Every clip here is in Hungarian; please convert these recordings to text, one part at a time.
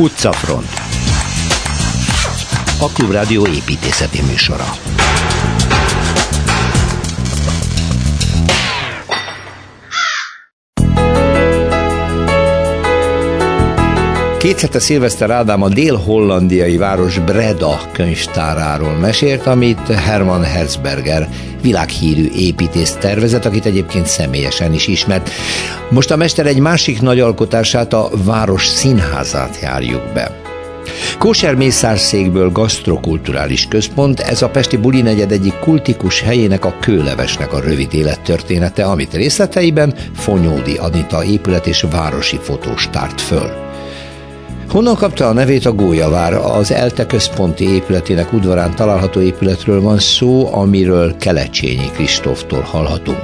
Utcafront. A Klubrádió építészeti műsora. Két hete Szilveszter Ádám a dél-hollandiai város Breda könyvtáráról mesélt, amit Herman Hertzberger világhírű építész tervezett, akit egyébként személyesen is ismert. Most a mester egy másik nagy alkotását, a város színházát járjuk be. Kóser mészárszékből gasztrokulturális központ, ez a pesti buli negyed egyik kultikus helyének, a Kőlevesnek a rövid élettörténete, amit részleteiben Fonyódi Anita épület és városi fotós tárt föl. Honnan kapta a nevét a Gólyavár? Az Elte központi épületének udvarán található épületről van szó, amiről Kelecsényi Kristóftól hallhatunk.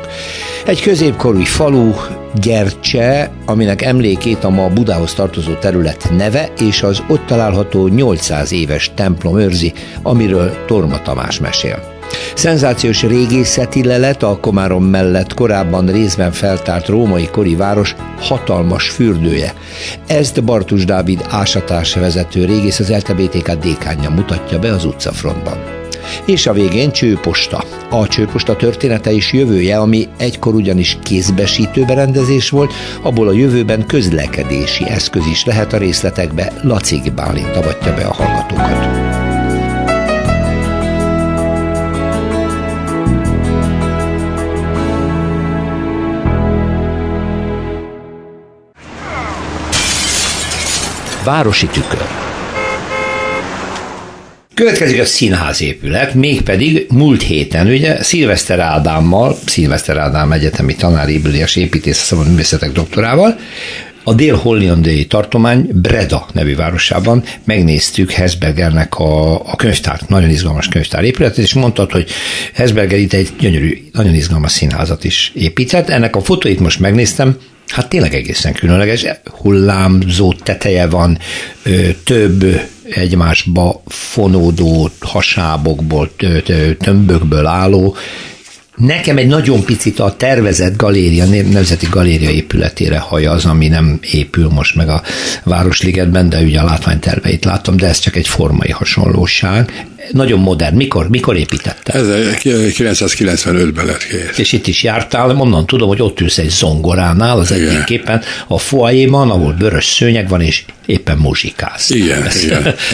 Egy középkorú falu, Gyerce, aminek emlékét a ma Budához tartozó terület neve és az ott található 800 éves templom őrzi, amiről Torma Tamás mesél. Szenzációs régészeti lelet, a Komárom mellett korábban részben feltárt római kori város hatalmas fürdője. Ezt Bartusz Dávid ásatás vezető régész, az Elte BTK dékánja mutatja be az utcafrontban. És a végén csőposta. A csőposta története és jövője, ami egykor ugyanis kézbesítő berendezés volt, abból a jövőben közlekedési eszköz is lehet. A részletekbe Laczik Bálint avatja be a hallgatókat. Városi tükör. Következik a színházépület, mégpedig múlt héten, ugye, Szilveszter Ádám egyetemi tanár, ébüliás építész, a szabadművészetek doktorával, a dél-hollandiai tartomány Breda nevű városában megnéztük Hertzbergernek a könyvtárt, nagyon izgalmas könyvtárépületet, és mondtad, hogy Hertzberger itt egy gyönyörű, nagyon izgalmas színházat is épített. Ennek a fotóit most megnéztem, hát tényleg egészen különleges, hullámzó teteje van, több egymásba fonódó hasábokból, tömbökből álló. Nekem egy nagyon picit a tervezett galéria, Nemzeti Galéria épületére haja az, ami nem épül most meg a Városligetben, de ugye a látványterveit látom, de ez csak egy formai hasonlóság. Nagyon modern. Mikor építette? 1995-ben lett kész. És itt is jártál, onnan tudom, hogy ott ülsz egy zongoránál, az egyébképpen a foajéban, ahol vörös szőnyeg van, és éppen muzsikálsz. Igen.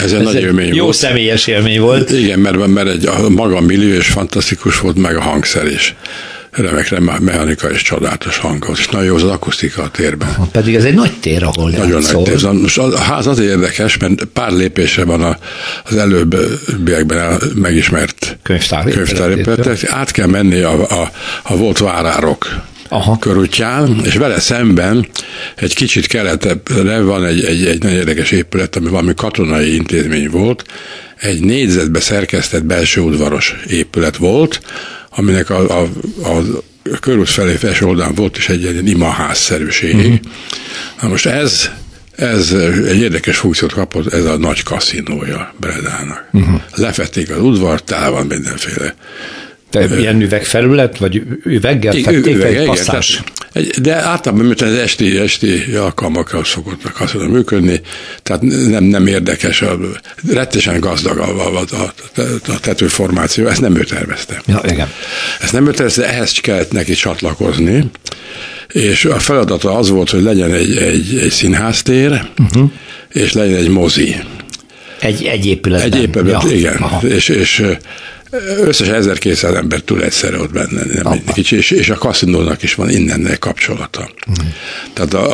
Ez egy nagy élmény volt. Jó személyes élmény volt. Igen, mert egy maga millió és fantasztikus volt, meg a hangszer is. Remekre mechanika és csodálatos hangot, és nagyon jó az akusztika a térben. Aha, pedig ez egy nagy tér, ahol játszol. Nagyon nagy tér. A ház azért érdekes, mert pár lépésre van az előbbiekben megismert könyvtárépületet. Át kell menni a volt várárok körútján, és vele szemben egy kicsit keletre van egy nagyon érdekes épület, ami valami katonai intézmény volt, egy négyzetbe szerkesztett belső udvaros épület volt, aminek a körút felé felső oldalán volt is egy imaházszerűség. Uh-huh. Na most ez egy érdekes funkciót kapott, ez a nagy kaszinója Bredának. Uh-huh. Lefették az udvart, tál van mindenféle. Tehát ilyen üvegfelület, vagy üveggel fették, egy passzás? De általában, mert az esti alkalmakra szokottak azon működni, tehát nem érdekes, rettesen gazdag a tetőformáció, ezt nem ő tervezte. Ja, igen. Ezt nem ő tervezte, ehhez kellett neki csatlakozni, és a feladata az volt, hogy legyen egy színháztér, uh-huh. és legyen egy mozi. Egy épületben. Egy épületben, ja. Igen. Aha. És összesen 1200 ember tud egyszerre ott benne, nem egy kicsi, és a kaszinónak is van innennél kapcsolata. Mm. Tehát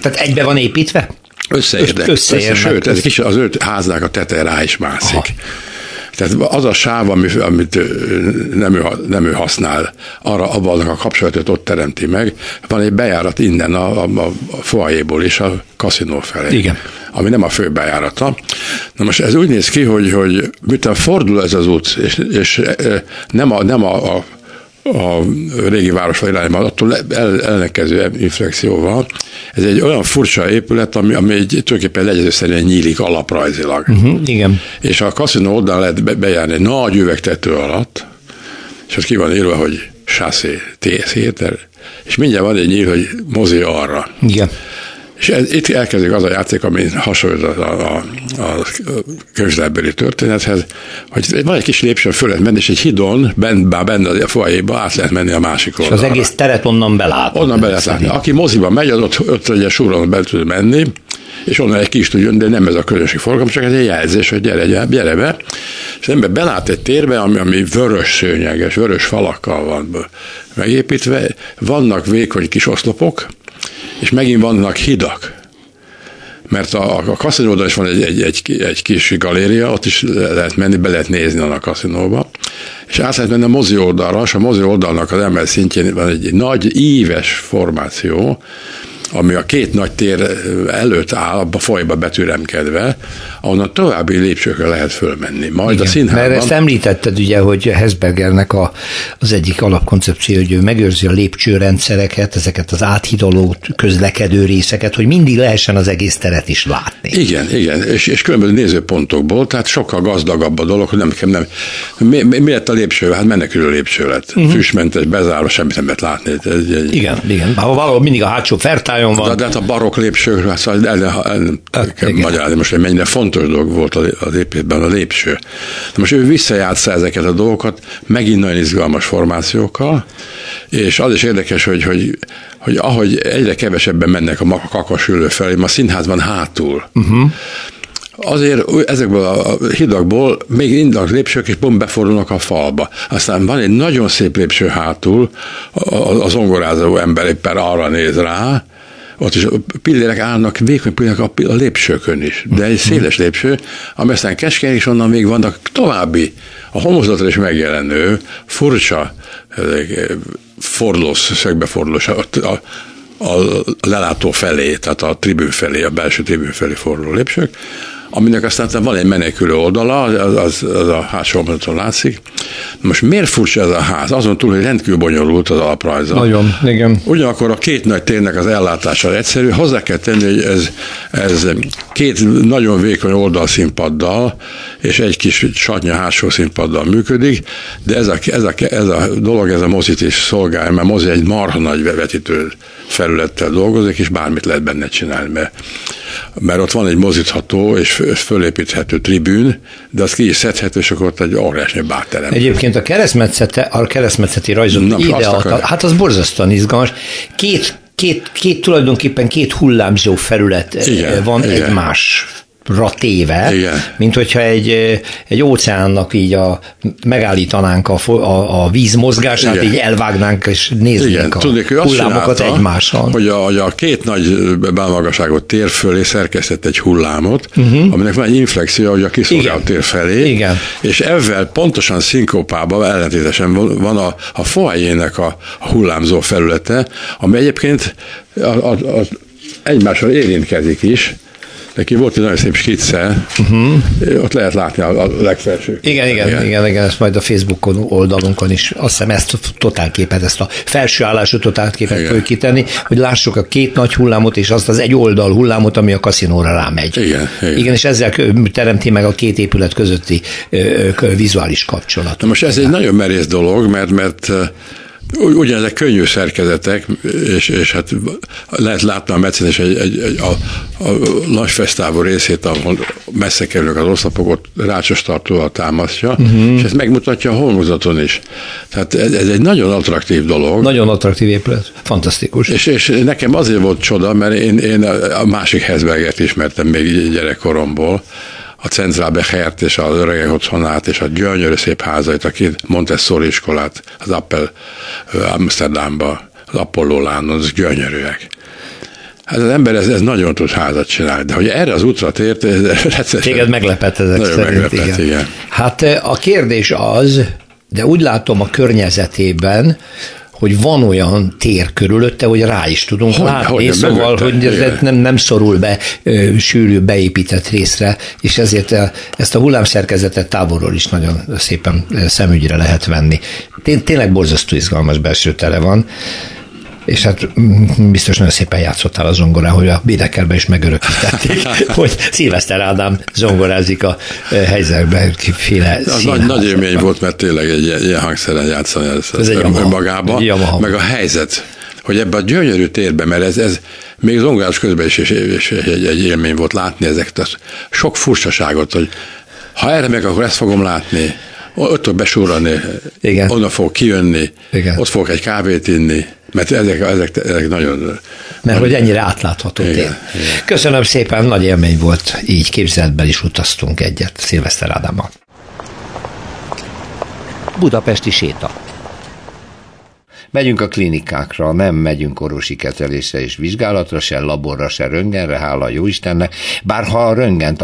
Tehát egybe van építve? Összeérnek. Sőt, ez kicsit az öt háznak a tetején rá is mászik. Aha. Tehát az a sáv, amit nem ő használ, abban a kapcsolatot ott teremti meg. Van egy bejárat innen a foajéból is a kaszinó felé. Igen. Ami nem a fő bejárata. Na most ez úgy néz ki, hogy miután fordul ez az út, és nem a régi városfal irányban, attól ellenkező inflexióval. Ez egy olyan furcsa épület, ami egy tulajdonképpen legyezőszerűen nyílik alaprajzilag. Uh-huh, igen. És a kaszinó oldalán lehet bejárni nagy üvegtető alatt, és ott ki van írva, hogy chassé, tészéter, és mindjárt van egy nyíl, hogy mozi arra. Igen. És itt elkezdődik az a játék, ami hasonlít a könyvtárbeli történethez, hogy van egy kis lépcsőn föl lehet menni, és egy hidon, benne a folyéba át lehet menni a másik oldalra. És az egész teret onnan belátni. Onnan be lehet látni. Aki moziba megy, az ott egy súron be tud menni, és onnan egy ki is tud jönni, de nem ez a közösség forgalom, csak ez egy jelzés, hogy gyere be. És az ember belát egy térbe, ami vörös szőnyeges, vörös falakkal van megépítve. Vannak vékony kis oszlopok, és megint vannak hidak. Mert a kaszinó oldalon is van egy kis galéria, ott is lehet menni, be lehet nézni a kaszinóba. És át lehet menni a mozi oldalra, és a mozi oldalnak az ember szintjén van egy nagy íves formáció, ami a két nagy tér előtt áll, abba folyba betüremkedve, onnan további lépcsőkre lehet fölmenni. Majd igen, a színházban... Mert ezt említetted ugye, hogy Hertzbergernek az egyik alapkoncepció, hogy ő megőrzi a lépcsőrendszereket, ezeket az áthidaló közlekedő részeket, hogy mindig lehessen az egész teret is látni. Igen, és különböző nézőpontokból, tehát sokkal gazdagabb a dolog, hogy nem. Mi lett a lépcső? Hát menekülő lépcső lett. Füstmentes, bezárva, semmit nem lehet látni. Igen. Valahol mindig a hátsó fertál van. De hát a barokk lépcsőkről, el kell magyarázni most, hogy mennyire fontos dolog volt az épületben a lépcső. De most ő visszajátsza ezeket a dolgokat, megint nagyon izgalmas formációkkal, és az is érdekes, hogy ahogy egyre kevesebben mennek a kakasülő felé, ma a színházban hátul, azért ezekből a hidakból még indulnak lépcsők, és befordulnak a falba. Aztán van egy nagyon szép lépcső hátul, az zongorázó ember éppen arra néz rá, ott is pillérek állnak, vékony pillérek a lépcsőkön is, de egy széles lépcső, ami aztán keskeny, és onnan még vannak további, a homozatra is megjelenő, furcsa fordulós, szögbefordulós, a lelátó felé, tehát a tribűn felé, a belső tribűn felé forduló lépcsők, aminek aztán van egy menekülő oldala, az a hátsó oldalon látszik. Most miért furcsa ez a ház? Azon túl, hogy rendkívül bonyolult az alaprajza. Nagyon, igen. Ugyanakkor a két nagy térnek az ellátása egyszerű. Hozzá kell tenni, hogy ez két nagyon vékony oldalszínpaddal és egy kis satnya hátsó színpaddal működik, de ez a dolog, ez a mozit is szolgálja, mert mozi egy marha nagy vetítő felülettel dolgozik, és bármit lehet benne csinálni, mert ott van egy mozítható és fölépíthető tribűn, de az ki is szedhető, és akkor ott egy óriásnyi bárterem. Egyébként a keresztmetszeti rajzot ideáltal, hát az borzasztóan izgalmas. Két tulajdonképpen két hullámzó felület van egymásra téve, mint hogyha egy óceánnak így megállítanánk a víz mozgását, így elvágnánk és néznénk a hullámokat egymással. Hogy a két nagy belmagasságot tér fölé szerkesztett egy hullámot, aminek van egy inflexió, hogy a kiszolgál a tér felé, és ezzel pontosan szinkópában ellentétesen van a foajének a hullámzó felülete, ami egyébként egymással érintkezik is. Neki volt egy nagyon szép skicce, ott lehet látni a legfelső. Igen, ezt majd a Facebookon oldalunkon is, azt hiszem ezt a felső állású totálképet kell kitenni, hogy lássuk a két nagy hullámot, és azt az egy oldal hullámot, ami a kaszinóra rámegy. Igen, és ezzel teremti meg a két épület közötti vizuális kapcsolatot. Most ez egy nagyon merész dolog, mert ugyanezek könnyű szerkezetek, és hát lehet látni a meccsen is a nagyfesztávú részét, ahol messze kerülnek az oszlopok, ott rácsos tartóval támasztja, és ezt megmutatja a homlokzaton is. Tehát ez egy nagyon attraktív dolog. Nagyon attraktív épület. Fantasztikus. És nekem azért volt csoda, mert én a másik Hertzbergert ismertem még gyerekkoromból, a Centralbechert és az öregek otthonát és a gyönyörű szép házait, a két Montessori iskolát, az Appel Amsterdamba, az Apollo lánon, az gyönyörűek. Hát az ember ez nagyon tud házat csinálni, de hogy erre az útra tért... Téged meglepett ezek nagyon szerint, meglepett, igen. Hát a kérdés az, de úgy látom a környezetében, hogy van olyan tér körülötte, hogy rá is tudunk látni, szóval, hogy nem szorul be sűrű, beépített részre, és ezért ezt a hullámszerkezetet távolról is nagyon szépen szemügyre lehet venni. Tényleg borzasztó izgalmas belső tere van, és hát biztos nagyon szépen játszottál a zongorán, hogy a Bédekerben is megörökítették, hogy Szilveszter Ádám zongorázik a Hertzberger-féle színházban. Nagy élmény volt, mert tényleg egy ilyen hangszeren játszani ez önmagában, meg a helyzet, hogy ebbe a gyönyörű térbe, mert ez még zongorás közben is egy élmény volt látni ezeket. Sok furcsaságot, hogy ha erre meg, akkor ezt fogom látni, ott fog besúrani, onnan fog kijönni, igen. Ott fogok egy kávét inni, mert ezek nagyon... Mert nagyon, hogy ennyire átlátható tér. Köszönöm szépen, nagy élmény volt, így képzeletben is utaztunk egyet Szilveszter Ádámmal. Budapesti séta. Megyünk a klinikákra, nem megyünk orvosi kezelésre és vizsgálatra, se laborra, se röntgenre, hála a Jóistennek. Bár ha a röntgent,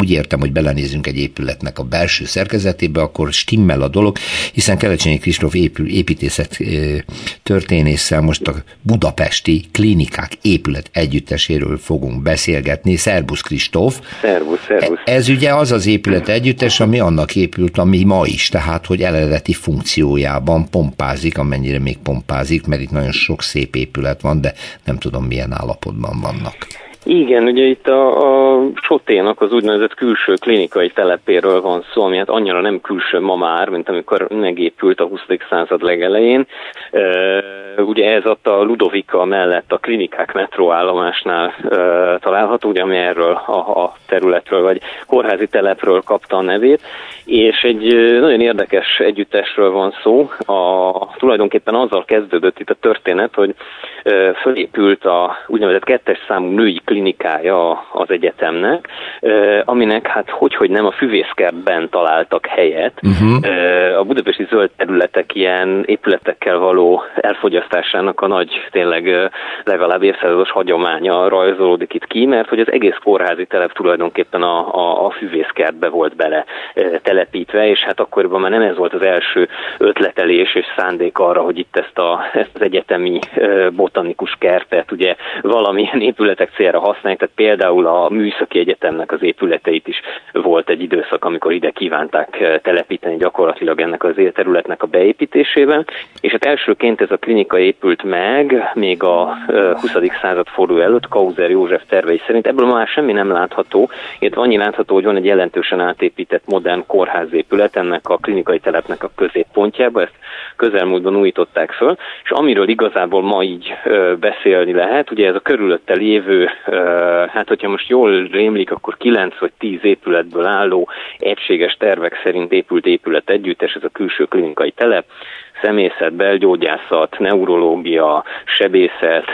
úgy értem, hogy belenézünk egy épületnek a belső szerkezetébe, akkor stimmel a dolog, hiszen Kelecsényi Kristóf építészettörténésszel most a budapesti klinikák épület együtteséről fogunk beszélgetni. Szerbusz Kristóf! Szerbusz! Ez ugye az az épület együttes, ami annak épült, ami ma is, tehát hogy eredeti funkciójában pompázik, amennyire még pompázik, mert itt nagyon sok szép épület van, de nem tudom, milyen állapotban vannak. Igen, ugye itt a Soténak az úgynevezett külső klinikai telepéről van szó, ami hát annyira nem külső ma már, mint amikor megépült a 20. század legelején. Ugye ez ott a Ludovika mellett a klinikák metróállomásnál található, ugye ami erről a területről, vagy kórházi telepről kapta a nevét, és egy nagyon érdekes együttesről van szó. Tulajdonképpen azzal kezdődött itt a történet, hogy fölépült a úgynevezett 2. számú női klinikája az egyetemnek, aminek hát hogyhogy nem a Füvészkertben találtak helyet. Uh-huh. A budapesti zöld területek ilyen épületekkel való elfogyasztásának a nagy, tényleg legalább évszázados hagyománya rajzolódik itt ki, mert hogy az egész kórházi telep tulajdonképpen a Füvészkertbe volt bele telepítve, és hát akkoriban már nem ez volt az első ötletelés és szándék arra, hogy itt ezt az egyetemi botanikus kertet ugye valamilyen épületek célra használják, tehát például a Műszaki Egyetemnek az épületeit is volt egy időszak, amikor ide kívánták telepíteni gyakorlatilag ennek az területnek a beépítésében, és hát elsőként ez a klinika épült meg még a 20. század forduló előtt Kauser József tervei szerint, ebből már semmi nem látható, illetve annyi látható, hogy van egy jelentősen átépített modern kórházépület ennek a klinikai telepnek a középpontjába, ezt közelmúltban újították föl, és amiről igazából ma így beszélni lehet, ugye ez a körülötte lévő, hát hogyha most jól rémlik, akkor 9 vagy 10 épületből álló egységes tervek szerint épült épület együttes, ez a külső klinikai telep, szemészet, belgyógyászat, neurológia, sebészet,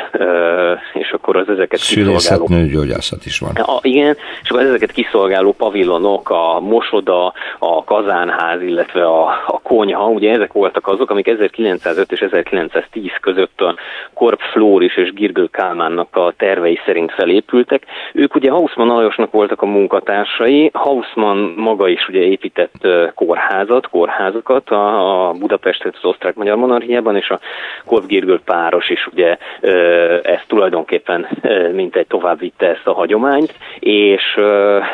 és akkor az ezeket kiszolgáló... Szülészet, nőgyógyászat is van. Igen, és akkor ezeket kiszolgáló pavilonok, a mosoda, a kazánház, illetve a konyha, ugye ezek voltak azok, amik 1905 és 1910 között a Korb Flóris és Girgöl Kálmánnak a tervei szerint felépültek. Ők ugye Hausmann Alajosnak voltak a munkatársai, Hausmann maga is ugye épített kórházakat a Budapestet az Osztrák-Magyar Monarchiában, és a Kolf-Girgöl páros is ugye ezt tulajdonképpen mintegy tovább vitte ezt a hagyományt, és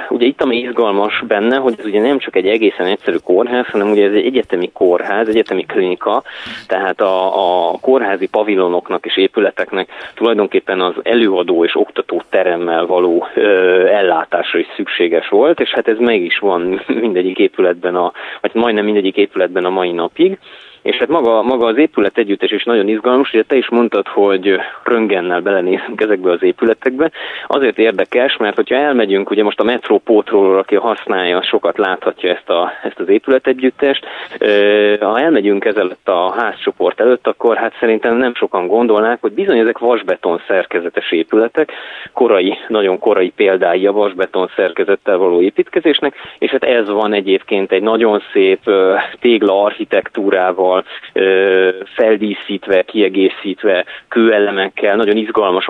ugye itt ami izgalmas benne, hogy ez ugye nem csak egy egészen egyszerű kórház, hanem ugye ez egy egyetemi kórház, egyetemi klinika, tehát a kórházi pavilonoknak és épületeknek tulajdonképpen az előadó és oktató teremmel való ellátásra is szükséges volt, és hát ez meg is van mindegyik épületben, vagy majdnem mindegyik épületben a mai napig. És hát maga az épület együttes is nagyon izgalmas, ugye te is mondtad, hogy röntgennel belenézünk ezekbe az épületekbe. Azért érdekes, mert hogyha elmegyünk, ugye most a metrópótról, aki használja, sokat láthatja ezt az épület együttest, ha elmegyünk ezelőtt a házcsoport előtt, akkor hát szerintem nem sokan gondolnák, hogy bizony ezek vasbeton szerkezetes épületek, nagyon korai példái a vasbeton szerkezettel való építkezésnek, és hát ez van egyébként egy nagyon szép tégla architektúrával, feldíszítve, kiegészítve, kőelemekkel, nagyon izgalmas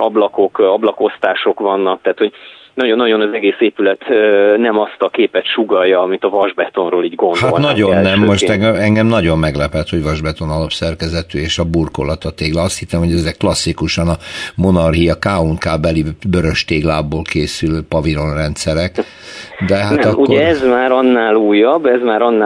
ablakosztások vannak, tehát hogy nagyon-nagyon az egész épület nem azt a képet sugallja, amit a vasbetonról így gondolnak. Hát nagyon nem, most engem nagyon meglepett, hogy vasbeton alapszerkezetű és a burkolat a tégla. Azt hittem, hogy ezek klasszikusan a Monarchia K&K beli vörös téglából készülő pavilonrendszerek, De hát nem, akkor... ugye ez már annál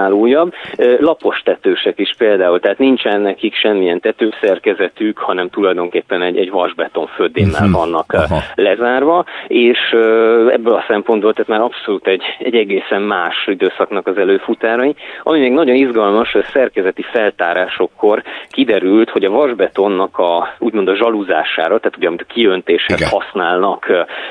újabb, lapos tetősek is például, tehát nincsen nekik semmilyen tetőszerkezetük, hanem tulajdonképpen egy vasbeton földémmel vannak lezárva, és ebből a szempontból tehát már abszolút egy egészen más időszaknak az előfutárai. Ami még nagyon izgalmas, hogy szerkezeti feltárásokkor kiderült, hogy a vasbetonnak a úgymond a zsaluzására, tehát ugye amit a kiöntéshez használnak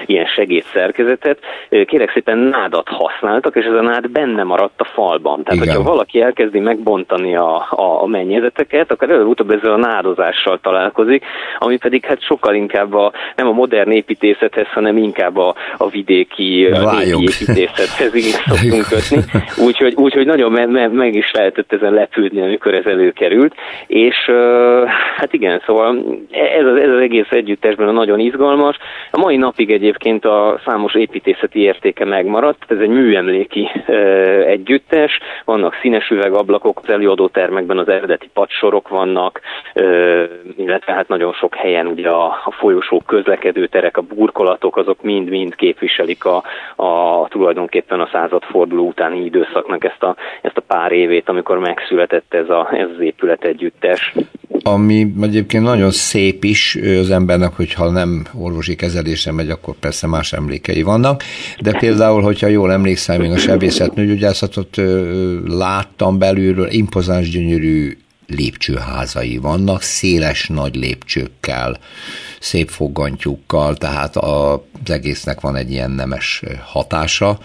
ilyen segédszerkezetet, kérek szépen nádat használtak, és ez a nád benne maradt a falban. Tehát, hogyha valaki elkezdi megbontani a mennyezeteket, akkor előbb-utóbb ezzel a nádozással találkozik, ami pedig hát sokkal inkább nem a modern építészethez, hanem inkább a vidéki építészethez így szoktunk kötni. Úgyhogy nagyon meg is lehetett ezen lepődni, amikor ez előkerült. És hát igen, szóval ez az egész együttesben nagyon izgalmas. A mai napig egyébként a számos építészeti értéke megmaradt, ez egy műemléki együttes, vannak színes üvegablakok, az előadótermekben az eredeti padsorok vannak, illetve hát nagyon sok helyen ugye a folyosók, közlekedőterek, a burkolatok, azok mind-mind képviselik a tulajdonképpen a századforduló utáni időszaknak ezt a pár évét, amikor megszületett ez az épület együttes. Ami egyébként nagyon szép is az embernek, hogyha nem orvosi kezelésre megy, akkor persze más emlékei vannak, de például, hogyha jól emlékszem, én a sebészetnőgyógyászatot láttam belülről, impozáns gyönyörű lépcsőházai vannak, széles nagy lépcsőkkel, szép fogantyúkkal, tehát az egésznek van egy ilyen nemes hatása,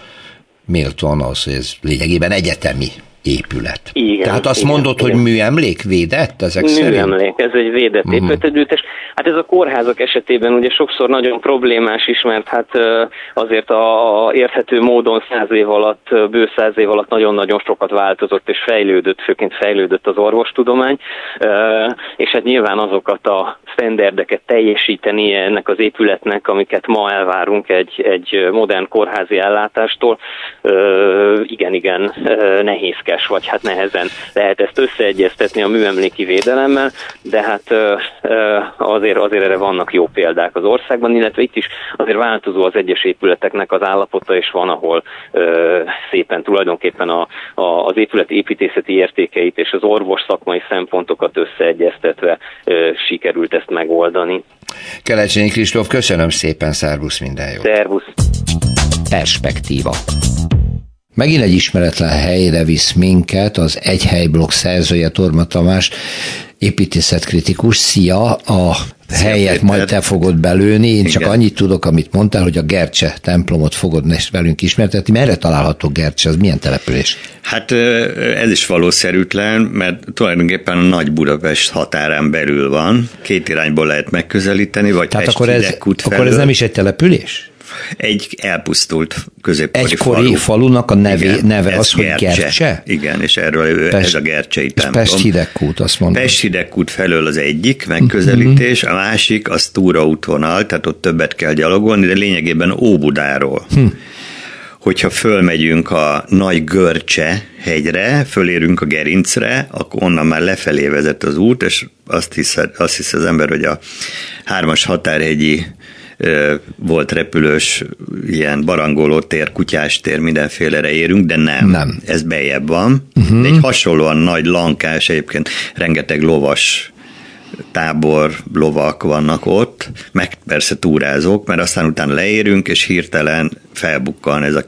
méltóan az, hogy ez lényegében egyetemi épület. Igen, tehát azt mondod, hogy műemlék védett ezek szerint? Műemlék, ez egy védett épületegyüttes. Hát ez a kórházak esetében ugye sokszor nagyon problémás is, mert hát azért a érthető módon bő 100 év alatt nagyon-nagyon sokat változott és főként fejlődött az orvostudomány, és hát nyilván azokat a sztenderdeket teljesíteni ennek az épületnek, amiket ma elvárunk egy modern kórházi ellátástól, igen-igen nehézkedik. Vagy hát nehezen lehet ezt összeegyeztetni a műemléki védelemmel, de hát azért erre vannak jó példák az országban, illetve itt is azért változó az egyes épületeknek az állapota, és van, ahol szépen tulajdonképpen az épület építészeti értékeit és az orvos szakmai szempontokat összeegyeztetve sikerült ezt megoldani. Kelecsényi Kristóf, köszönöm szépen, szervusz, minden jót! Szervusz! Perspektíva. Megint egy ismeretlen helyre visz minket az Egy Hely blog szerzője, Torma Tamás, építészetkritikus. Szia! A helyet majd te fogod belőni, én csak annyit tudok, amit mondtál, hogy a Gyerce templomot fogod velünk ismertetni. Merre található Gyerce, az milyen település? Hát ez is valószerűtlen, mert tulajdonképpen a Nagy Budapest határán belül van, két irányból lehet megközelíteni, vagy Pest Hidegkút felől. Akkor ez nem is egy település? Egy elpusztult középkori egykori falunak a neve az, hogy Gyerce? Igen, és erről ez a Gyercsei templom. Pest Hidegkút, azt mondom. Pest Hidegkút felől az egyik megközelítés, a másik az túraútvonal, tehát ott többet kell gyalogolni, de lényegében Óbudáról. Hogyha fölmegyünk a Nagy Görcse hegyre, fölérünk a Gerincre, akkor onnan már lefelé vezet az út, és azt hisz az ember, hogy a 3-as határhegyi volt repülős, ilyen barangoló tér, kutyás tér, mindenfélere érünk, de nem. Ez beljebb van. De egy hasonlóan nagy lankás, egyébként rengeteg lovas tábor, lovak vannak ott, meg persze túrázók, mert aztán utána leérünk, és hirtelen felbukkan ez a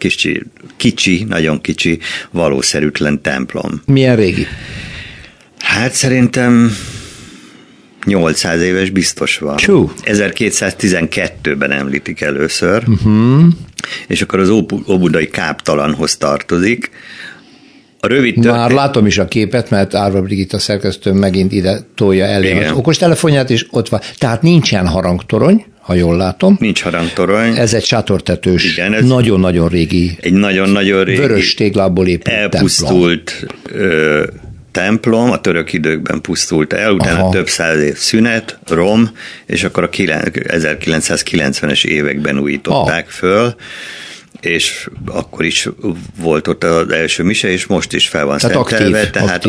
kicsi, nagyon kicsi, valószerűtlen templom. Milyen régi? Hát szerintem 800 éves biztos van. 1212-ben említik először, és akkor az óbudai Káptalanhoz tartozik. Már látom is a képet, mert Árva Brigitta szerkesztőm megint ide tolja elé az okostelefonját, és ott van. Tehát nincsen harangtorony, ha jól látom. Nincs harangtorony. Ez egy sátortetős, nagyon-nagyon régi, egy nagyon-nagyon régi vörös téglából épült elpusztult templom, a török időkben pusztult el, utána több száz év szünet, rom, és akkor a 1990-es években újították föl, és akkor is volt ott az első mise, és most is fel van szentelve, tehát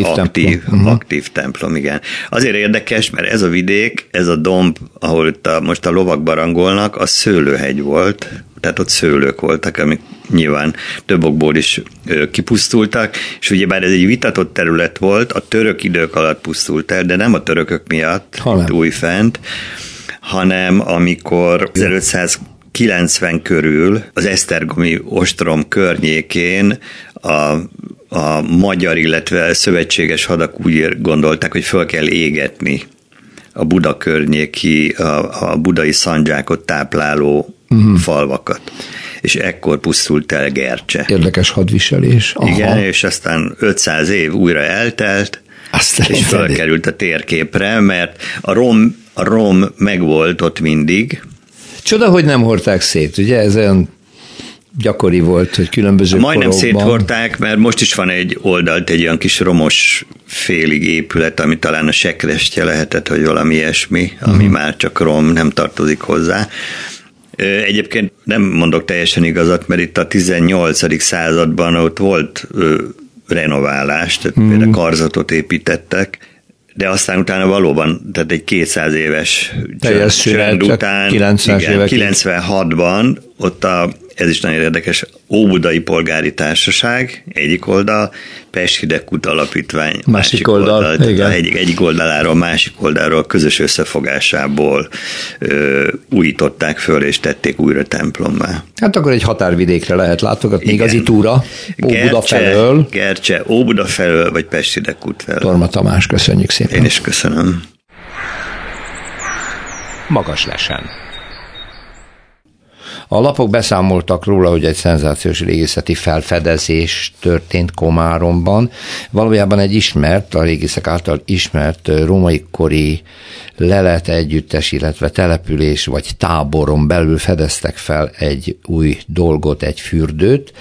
aktív templom, igen. Azért érdekes, mert ez a vidék, ez a domb, ahol most a lovak barangolnak, az szőlőhegy volt, tehát ott szőlők voltak, amik nyilván több okból is kipusztultak, és ugyebár ez egy vitatott terület volt, a török idők alatt pusztult el, de nem a törökök miatt, újfent, hanem amikor 1590 körül az esztergomi ostrom környékén a magyar, illetve szövetséges hadak úgy gondolták, hogy föl kell égetni a Buda környéki, a budai szandzsákot tápláló falvakat. És ekkor pusztult el Gyerce. Érdekes hadviselés. Aha. Igen, és aztán 500 év újra eltelt, és felkerült a térképre, mert a rom megvolt ott mindig. Csoda, hogy nem hordták szét, ugye? Ez olyan gyakori volt, hogy különböző majdnem korokban. Majdnem széthordták, mert most is van egy oldalt, egy olyan kis romos félig épület, ami talán a sekrestye lehetett, hogy valami ilyesmi, ami már csak rom, nem tartozik hozzá. Egyébként nem mondok teljesen igazat, mert itt a 18. században ott volt renoválás, tehát például karzatot építettek, de aztán utána valóban, tehát egy 200 éves csönd után, 96-ban ott ez is nagyon érdekes, Óbudai Polgári Társaság egyik oldal, Pest Hidegkút Alapítvány másik oldal, igen. Egyik oldaláról, másik oldalról közös összefogásából újították föl, és tették újra templommá. Hát akkor egy határvidékre lehet látogatni, igazi túra, Óbuda felől. Gyerce, Óbuda felől, vagy Pest Hidegkút felől. Torma Tamás, köszönjük szépen. Én is köszönöm. Magas lesen. A lapok beszámoltak róla, hogy egy szenzációs régészeti felfedezés történt Komáromban. Valójában egy ismert, a régészek által ismert római kori lelet együttes, illetve település vagy táboron belül fedeztek fel egy új dolgot, egy fürdőt,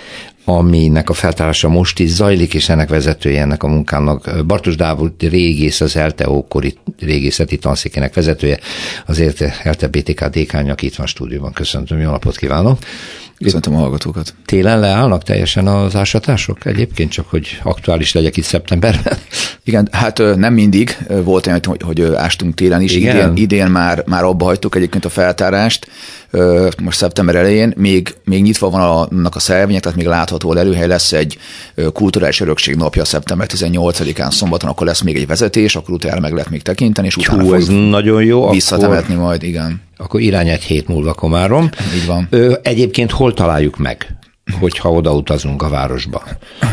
aminek a feltárása most is zajlik, és ennek vezetője ennek a munkának Bartusz Dávid régész, az Elte ókori régészeti tanszékének vezetője, az Elte BTK dékánya, aki itt van stúdióban. Köszöntöm, jó napot kívánok! Köszöntöm a hallgatókat! Télen leállnak teljesen az ásatások? Egyébként csak, hogy aktuális legyek itt szeptemberben. Igen, hát nem mindig volt olyan, hogy ástunk télen is. Idén már abba hagytuk egyébként a feltárást, most szeptember elején, még nyitva van annak a szelvények, tehát még látható előhely lesz, egy kulturális örökség napja szeptember 18-án szombaton, akkor lesz még egy vezetés, akkor utána meg lehet még tekinteni, és utána fogjuk visszatemetni akkor, majd, igen. Akkor irány egy hét múlva Komárom. Így van. Egyébként hol találjuk meg, hogyha odautazunk a városba?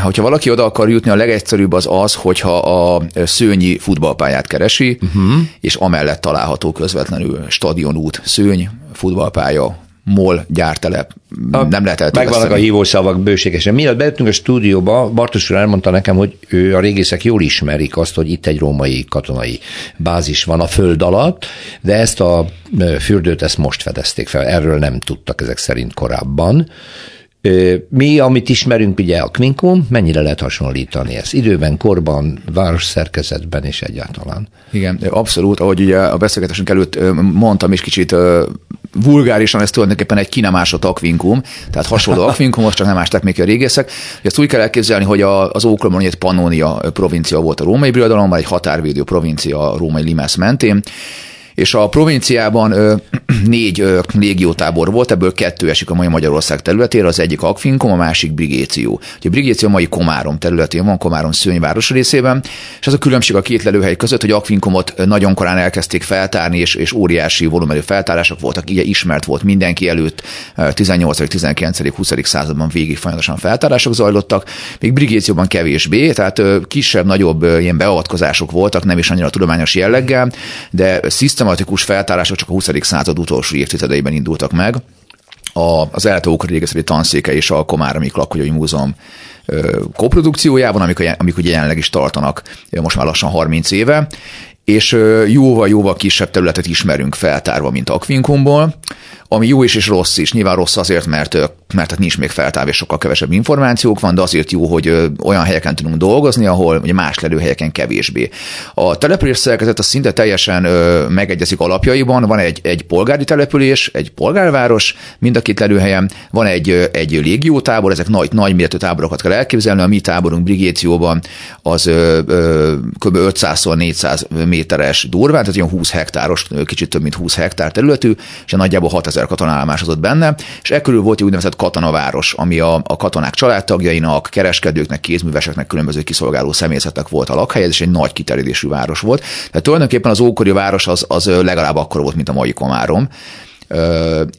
Hogyha valaki oda akar jutni, a legegyszerűbb az, hogyha a Szőnyi futballpályát keresi, és amellett található közvetlenül stadionút, Szőny, futballpálya, MOL gyártelep. Nem lehet eltöveszteni. Megvannak a hívószavak bőségesen. Miatt bejöttünk a stúdióba, Bartusz úr elmondta nekem, hogy a régészek jól ismerik azt, hogy itt egy római katonai bázis van a föld alatt, de ezt a fürdőt ezt most fedezték fel. Erről nem tudtak ezek szerint korábban. Mi, amit ismerünk, ugye a Kvinkum, mennyire lehet hasonlítani ezt? Időben, korban, város szerkezetben és egyáltalán. Igen, abszolút, ahogy ugye a beszélgetésünk előtt mondtam is kicsit vulgárisan, ez tulajdonképpen egy ki nem ásott akvinkum, tehát hasonló akvinkumhoz, csak nem ásták még ki a régészek. Ezt úgy kell elképzelni, hogy az ókorban egy Pannonia provincia volt a római birodalomban, egy határvédő provincia a római limes mentén, és a provinciában 4 légiótábor volt, ebből 2 esik a mai Magyarország területére, az egyik Akvinkum, a másik Brigéció. A Brigéció mai Komárom területén van, Komárom szőnyváros részében, és az a különbség a két lelőhely között, hogy Akvinkumot nagyon korán elkezdték feltárni, és óriási volumenű feltárások voltak, így ismert volt mindenki előtt, 18., 19., 20. században végig folyamatosan feltárások zajlottak, még Brigécióban kevésbé, tehát kisebb-nagyobb ilyen beavatkozások voltak, nem is annyira tudományos jelleggel, de tematikus feltárások csak a 20. század utolsó évtizedeiben indultak meg. Az Elte ókori régészeti tanszéke és a Komáromi Klakkonyai Múzeum koprodukciójában, amik ugye jelenleg is tartanak most már lassan 30 éve, és jóval-jóval kisebb területet ismerünk feltárva, mint Akvinkumból, ami jó is és rossz is. Nyilván rossz azért, mert nincs még feltárva, és sokkal kevesebb információk van, de azért jó, hogy olyan helyeken tudunk dolgozni, ahol más lelőhelyeken kevésbé. A település szerkezet az szinte teljesen megegyezik alapjaiban, van egy polgári település, egy polgárváros, mind a két lelőhelyen, van egy légiótábor, ezek nagy méretű táborokat kell elképzelni, a mi táborunk Brigécióban az kb. 500-400 méteres durván, tehát olyan 20 hektáros, kicsit több mint 20 hektár területű, és nagyjából 6000 katonaállomásozott benne, és ekkor volt egy úgynevezett katonaváros, ami a katonák családtagjainak, kereskedőknek, kézműveseknek, különböző kiszolgáló személyzetek volt a lakhely, és egy nagy kiterjedésű város volt. Tehát tulajdonképpen az ókori város az legalább akkora volt, mint a mai Komárom,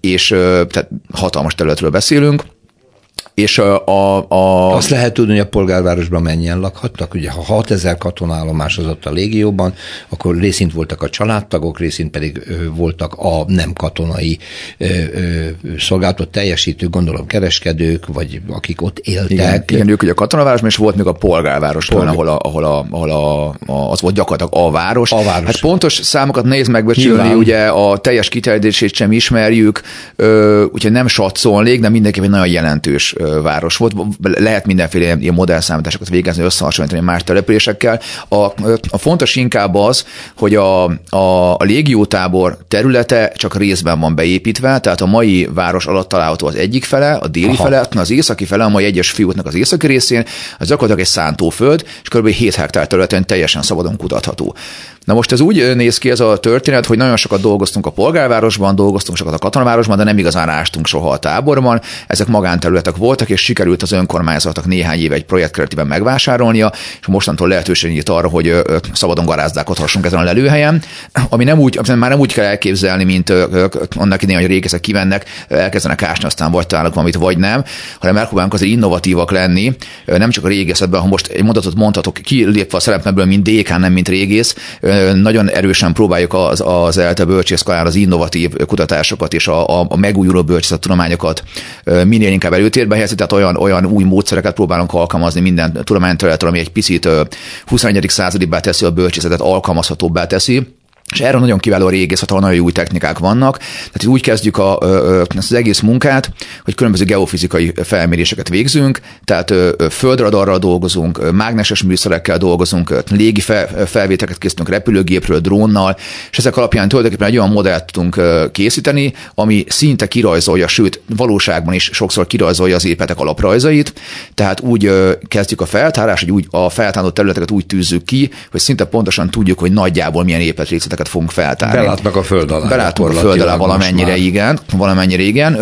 és tehát hatalmas területről beszélünk. És azt lehet tudni, hogy a polgárvárosban mennyien lakhattak. Ugye, ha 6000 katonaállomás az ott a légióban, akkor részint voltak a családtagok, részint pedig voltak a nem katonai szolgálatot teljesítők, gondolom kereskedők, vagy akik ott éltek. Igen, ők ugye a katonavárosban, és volt még a polgárváros, ahol az volt gyakorlatilag a város. A város. Hát pontos számokat nehéz megbecsülni, ugye a teljes kiterjedését sem ismerjük, úgyhogy nem satszolnék, de mindenképpen nagyon jelentős város volt. Lehet mindenféle ilyen modellszámításokat végezni, összehasonlítani más településekkel. A fontos inkább az, hogy a légiótábor területe csak részben van beépítve, tehát a mai város alatt található az egyik fele, a déli fele, az északi fele, a mai egyes fiútnak az északi részén, az gyakorlatilag egy szántóföld, és kb. 7 hektár területen teljesen szabadon kutatható. Na most ez úgy néz ki ez a történet, hogy nagyon sokat dolgoztunk a polgárvárosban, dolgoztunk sokat a katonavárosban, de nem igazán ástunk soha a táborban. Ezek magánterületek voltak, és sikerült az önkormányzatnak néhány éve egy projekt keretében megvásárolnia, és mostantól lehetőség nyílt arra, hogy szabadon garázdálkodhassunk ezen a lelőhelyen, ami nem úgy, már nem úgy kell elképzelni, mint annak idején, hogy rékészek kivennek, elkezdenek ásni, aztán vagy találnak valamit, vagy nem, hanem elpróbálunk azért innovatívak lenni, nem csak a régészetben, ha most egy mondatot mondhatok, kilépve a szerepemből, mint dékán, nem mint régész, nagyon erősen próbáljuk az Elte bölcsészkarán az innovatív kutatásokat és a megújuló bölcsészettudományokat minél inkább előtérbe helyezni, tehát olyan új módszereket próbálunk alkalmazni minden tudományterületről, ami egy picit 21. századibbá teszi a bölcsészetet, alkalmazhatóbbá teszi. És erre nagyon kiváló a régészet, ahol nagyon jó új technikák vannak. Tehát úgy kezdjük ezt az egész munkát, hogy különböző geofizikai felméréseket végzünk, tehát földradarral dolgozunk, mágneses műszerekkel dolgozunk, légi felvételeket készítünk repülőgépről, drónnal, és ezek alapján tulajdonképpen egy olyan modellt tudunk készíteni, ami szinte kirajzolja, sőt valóságban is sokszor kirajzolja az épületek alaprajzait. Tehát úgy kezdjük a feltárást, hogy úgy a feltárolt területeket úgy tűzzük ki, hogy szinte pontosan tudjuk, hogy nagyjából milyen épületrészletek fogunk feltárni. Belátnak a föld alá. Belátunk a föld alá valamennyire igen.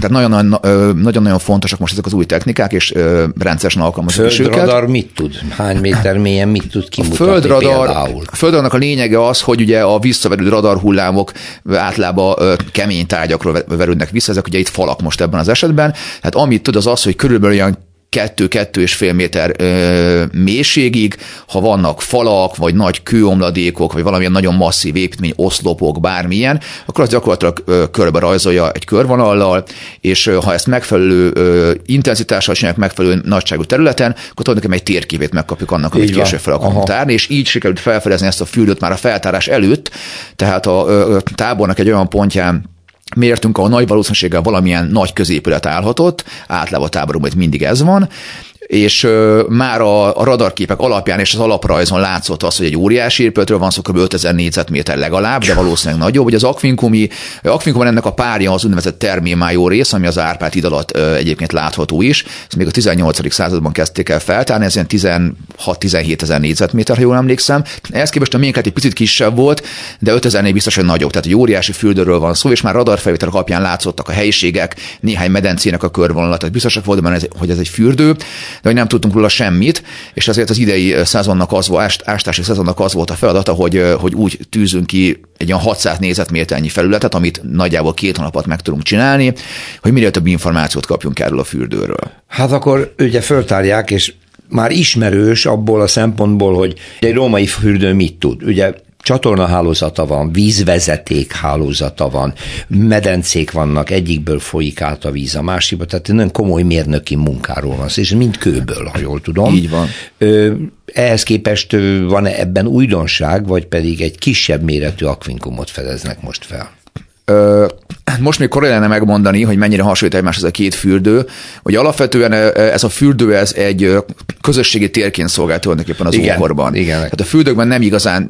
Tehát nagyon-nagyon fontosak most ezek az új technikák, és rendszeresen alkalmazunk is őket. A földradar mit tud? Hány méter mélyen mit tud kimutatni például? A földradarnak a lényege az, hogy ugye a visszaverődő radarhullámok általában kemény tárgyakról verődnek vissza, ezek ugye itt falak most ebben az esetben. Tehát amit tud az, hogy körülbelül olyan 2-2,5 méter mélységig, ha vannak falak, vagy nagy kőomladékok, vagy valamilyen nagyon masszív építmény, oszlopok, bármilyen, akkor az gyakorlatilag körbe rajzolja egy körvonallal, és ha ezt megfelelő intenzitással csinálják megfelelő nagyságú területen, akkor tulajdonképpen egy térképét megkapjuk annak, amit később fel akarunk tárni, és így sikerült felfedezni ezt a fürdőt már a feltárás előtt, tehát a tábornak egy olyan pontján mértünk, ahol nagy valószínűséggel valamilyen nagy középület állhatott, általában táborban mindig ez van, és már a radarképek alapján és az alaprajzon látszott az, hogy egy óriási épületről van szó, kb. 5000 négyzetméter legalább, de valószínűleg nagyobb, hogy az Akvinkumban ennek a párja az úgynevezett termémájó rész, ami az Árpád híd alatt egyébként látható is. Ezt még a 18. században kezdték el feltárni, ez ilyen 16-17 000 négyzetméter, ha jól emlékszem. Ehhez képest a miénket egy picit kisebb volt, de 5000-nél biztos, hogy nagyobb. Tehát egy óriási fürdőről van szó, és már radarfelvételek alapján látszottak a helyiségek, néhány medencének a körvonalat, tehát biztosak volt benne, hogy ez egy fürdő, de hogy nem tudtunk róla semmit, és ezért az idei szezonnak ástási szezonnak az volt a feladata, hogy úgy tűzünk ki egy olyan 600 négyzetméternyi felületet, amit nagyjából 2 hónap alatt meg tudunk csinálni, hogy minél több információt kapjunk erről a fürdőről. Hát akkor ugye föltárják, és már ismerős abból a szempontból, hogy egy római fürdő mit tud. Ugye csatornahálózata van, vízvezeték hálózata van, medencék vannak, egyikből folyik át a víz a másikba, tehát nagyon komoly mérnöki munkáról van szó, és mind kőből, ha jól tudom. Így van. Ehhez képest van-e ebben újdonság, vagy pedig egy kisebb méretű akvinkumot fedeznek most fel? Most még korán lenne megmondani, hogy mennyire hasonlít egymáshoz ez a két fürdő, hogy alapvetően ez a fürdő ez egy közösségi térként szolgált tulajdonképpen az ókorban. Tehát a fürdőkben nem igazán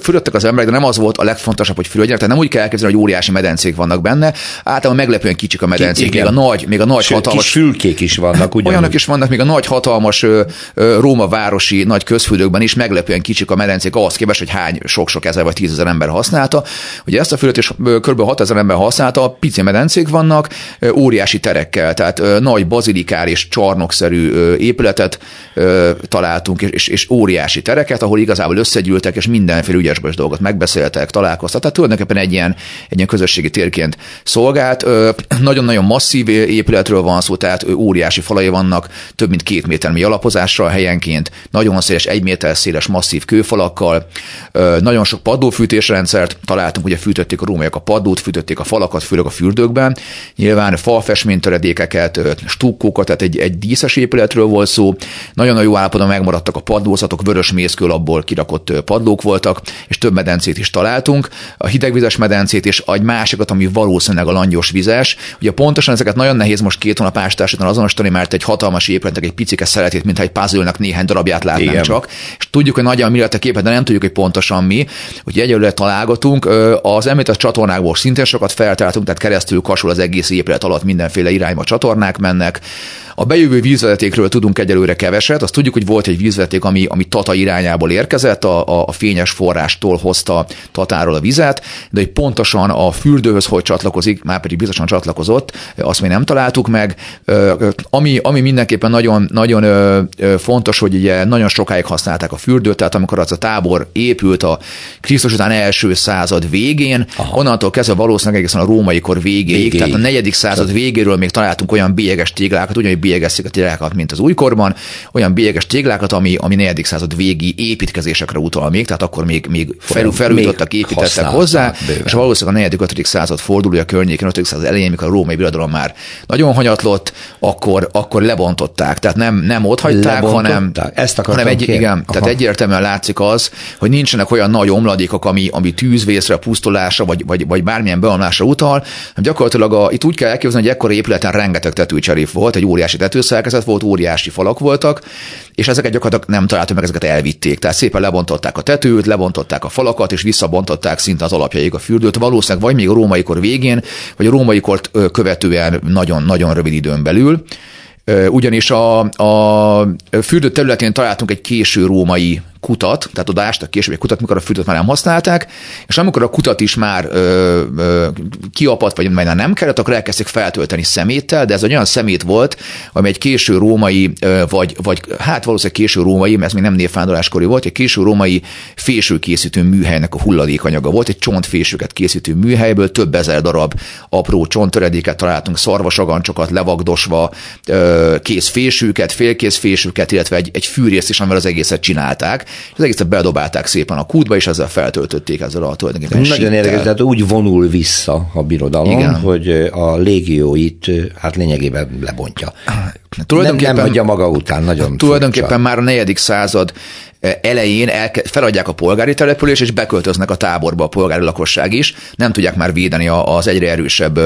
fürdöttek az emberek, de nem az volt a legfontosabb, hogy fürdjenek, tehát nem úgy kell elképzelni, hogy óriási medencék vannak benne, általában meglepően kicsik a medencék, még a nagy hatalmas fülkék is vannak, ugyanúgy. Olyanok is vannak, még a nagy hatalmas Róma városi nagy közfürdőkben is meglepően kicsik a medencék ahhoz képest, hogy hány sok-sok ezer vagy 10 000 ember használta. Ugye ezt a fürdőt is kb. 6000 ember használta, pici medencék vannak, óriási terekkel, tehát nagy bazilikár és csarnokszerű épületet találtunk, és óriási tereket, ahol igazából összegyűltek, és mindenféle ügyesbös dolgot megbeszéltek, találkoztak, tehát tulajdonképpen egy ilyen közösségi térként szolgált. Nagyon-nagyon masszív épületről van szó, tehát óriási falai vannak, több mint 2 méter mély alapozással helyenként, nagyon széles, 1 méter széles masszív kőfalakkal, nagyon sok padlófűtésrendszert találtunk, ugye fűtötték a rómaiak a padlót, fűtötték a falakat, főleg a fürdőkben, nyilván falfestménytöredékeket, stukkókat, tehát egy díszes épületről volt szó, nagyon jó állapotban megmaradtak a padlózatok, vörös mészkől abból kirakott padlók voltak, és több medencét is találtunk, a hidegvizes medencét és egy másikat, ami valószínűleg a langyosvizes. Ugye pontosan ezeket nagyon nehéz most 2 hónap ástásítani azonosítani, mert egy hatalmas épületnek egy picike szeletét, mintha egy puzzle-nak néhány darabját látnánk. Igen. Csak. És tudjuk, hogy nagyjából mi lett a képet, de nem tudjuk, hogy pontosan mi. Ugye egyelőre találgatunk. Az említett csatornákból szintén sokat feltártunk, tehát keresztül kasul az egész épület alatt mindenféle irányba csatornák mennek. A bejövő vízvezetékről tudunk egyelőre keveset. Azt tudjuk, hogy volt egy vízvezeték, ami Tata irányából érkezett, a fényes forrástól hozta Tatáról a vizet, de hogy pontosan a fürdőhöz hogy csatlakozik, már pedig biztosan csatlakozott, azt még nem találtuk meg. Ami mindenképpen nagyon, nagyon fontos, hogy ugye nagyon sokáig használták a fürdőt, tehát amikor az a tábor épült a Krisztus után első század végén, aha, onnantól kezdve valószínűleg egészen a római kor végéig, tehát a 4. század végéről még találtunk olyan bélyeges téglákat, ugyanúgy bélyegezték a téglákat, mint az újkorban, olyan bélyeges téglákat, ami 4. század végi építkezésekre utal még, tehát akkor még felújítottak, építettek hozzá, bőven. És valószínűleg a 4.-5. század fordulója környékén, 5. század elején, mikor a római birodalom már nagyon hanyatlott, akkor lebontották, tehát nem ott hagyták, hanem igen, tehát egyértelműen látszik az, hogy nincsenek olyan nagy omladékok, ami tűzvészre, pusztulásra vagy bármilyen beomlásra utal. Gyakorlatilag itt úgy kell elképzelni, hogy ekkora épületen rengeteg tetőcserép volt, egy óriási tetőszerkezet volt, óriási falak voltak, és ezeket gyakorlatilag nem találtuk meg, ezeket elvitték. Tehát szépen lebontották a tetőt, lebontották a falakat, és visszabontották szinte az alapjaig a fürdőt, valószínűleg vagy még a római kor végén, vagy a római kort követően nagyon-nagyon rövid időn belül. Ugyanis a fürdő területén találtunk egy késő római kutat, tehát oda ástak később egy kutat, mikor a fürdőt már nem használták, és amikor a kutat is már kiapadt, vagy már nem kellett, akkor elkezdték feltölteni szeméttel, de ez olyan szemét volt, ami egy késő római, vagy hát valószínűleg késő római, mert ez még nem névvándoláskori volt, egy késő római fésőkészítő műhelynek a hulladékanyaga volt, egy csontfésőket készítő műhelyből több ezer darab apró csonttöredéket találtunk, szarvasagancsokat levagdosva, kézfésőket, félkézfésőket, illetve egy fűrészt is, amivel az egészet csinálták. Az egészet bedobálták szépen a kútba, és ezzel feltöltötték ezzel a tulajdonképpen nagyon síktel. Érdekes, tehát úgy vonul vissza a birodalom, igen, hogy a légióit hát lényegében lebontja. Tulajdonképpen nem hagyja maga után, nagyon tulajdonképpen furcsa. Már a 4. század elején feladják a polgári település, és beköltöznek a táborba a polgári lakosság is. Nem tudják már védeni az egyre erősebb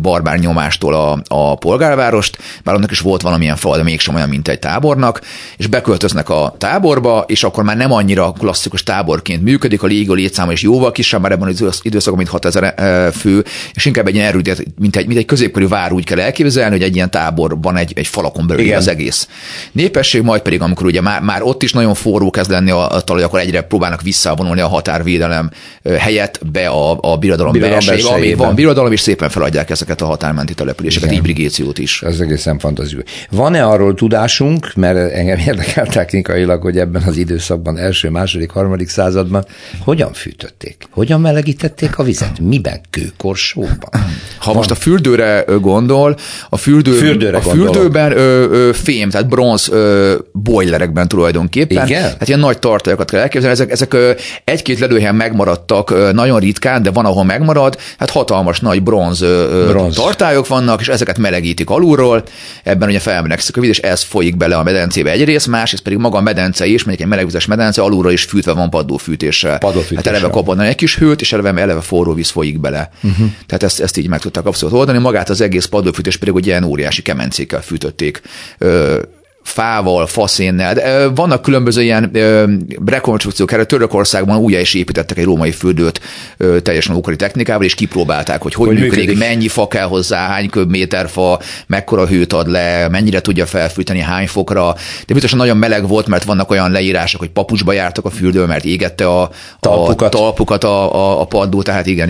barbár nyomástól a polgárvárost, bár annak is volt valamilyen fal, de mégsem olyan, mint egy tábornak, és beköltöznek a táborba, és akkor már nem annyira klasszikus táborként működik, a légió létszáma is jóval kisebb, már ebben az időszakban, mint 6000 fő, és inkább egy ilyen erődített, mint egy középkori vár úgy kell elképzelni, hogy egy ilyen táborban egy falakon belül az egész népesség, majd pedig amikor ugye már ott is nagyon forró kezd lenni a talaj, akkor egyre próbálnak visszavonulni a határvédelem helyett be a birodalom belsejébe, amíg van birodalom, és szépen feladják ezeket a határmenti településeket, ibrigációt is. Ez egészen fantasztikus. Van-e arról tudásunk, mert engem érdekel technikailag, hogy ebben az időszakban, első, második, harmadik században hogyan fűtötték? Hogyan melegítették a vizet? Miben? Kőkorsóban? Ha most a fürdőre gondol, a fürdőben fém, tehát bronz bojlerekben tulajdonképpen. Igen? Hát ilyen nagy tartályokat kell elképzelni. Ezek egy-két lelőhelyen megmaradtak, nagyon ritkán, de van, ahol megmarad. Hát hatalmas nagy bronz tartályok vannak, és ezeket melegítik alulról. Ebben ugye felmelegszik a víz, és ez folyik bele a medencébe egyrészt, másrészt pedig maga a medence is, mondjuk egy melegvizes medence, alulról is fűtve van padlófűtéssel. Hát eleve kapodna egy kis hőt, és eleve forró víz folyik bele. Uh-huh. Tehát ezt így meg tudták abszolút oldani. Magát az egész padlófűtés pedig ugye ilyen óriási kemencékkel fűtött. fával, faszénnel. De vannak különböző ilyen rekonstrukciók, erre Törökországban újra is építettek egy római fürdőt teljesen ókori technikával, és kipróbálták, hogy működik, mennyi fa kell hozzá, hány köbméter fa, mekkora hőt ad le, mennyire tudja felfűteni, hány fokra. De biztosan nagyon meleg volt, mert vannak olyan leírások, hogy papucsba jártak a fürdőn, mert égette a talpukat a padló, tehát igen.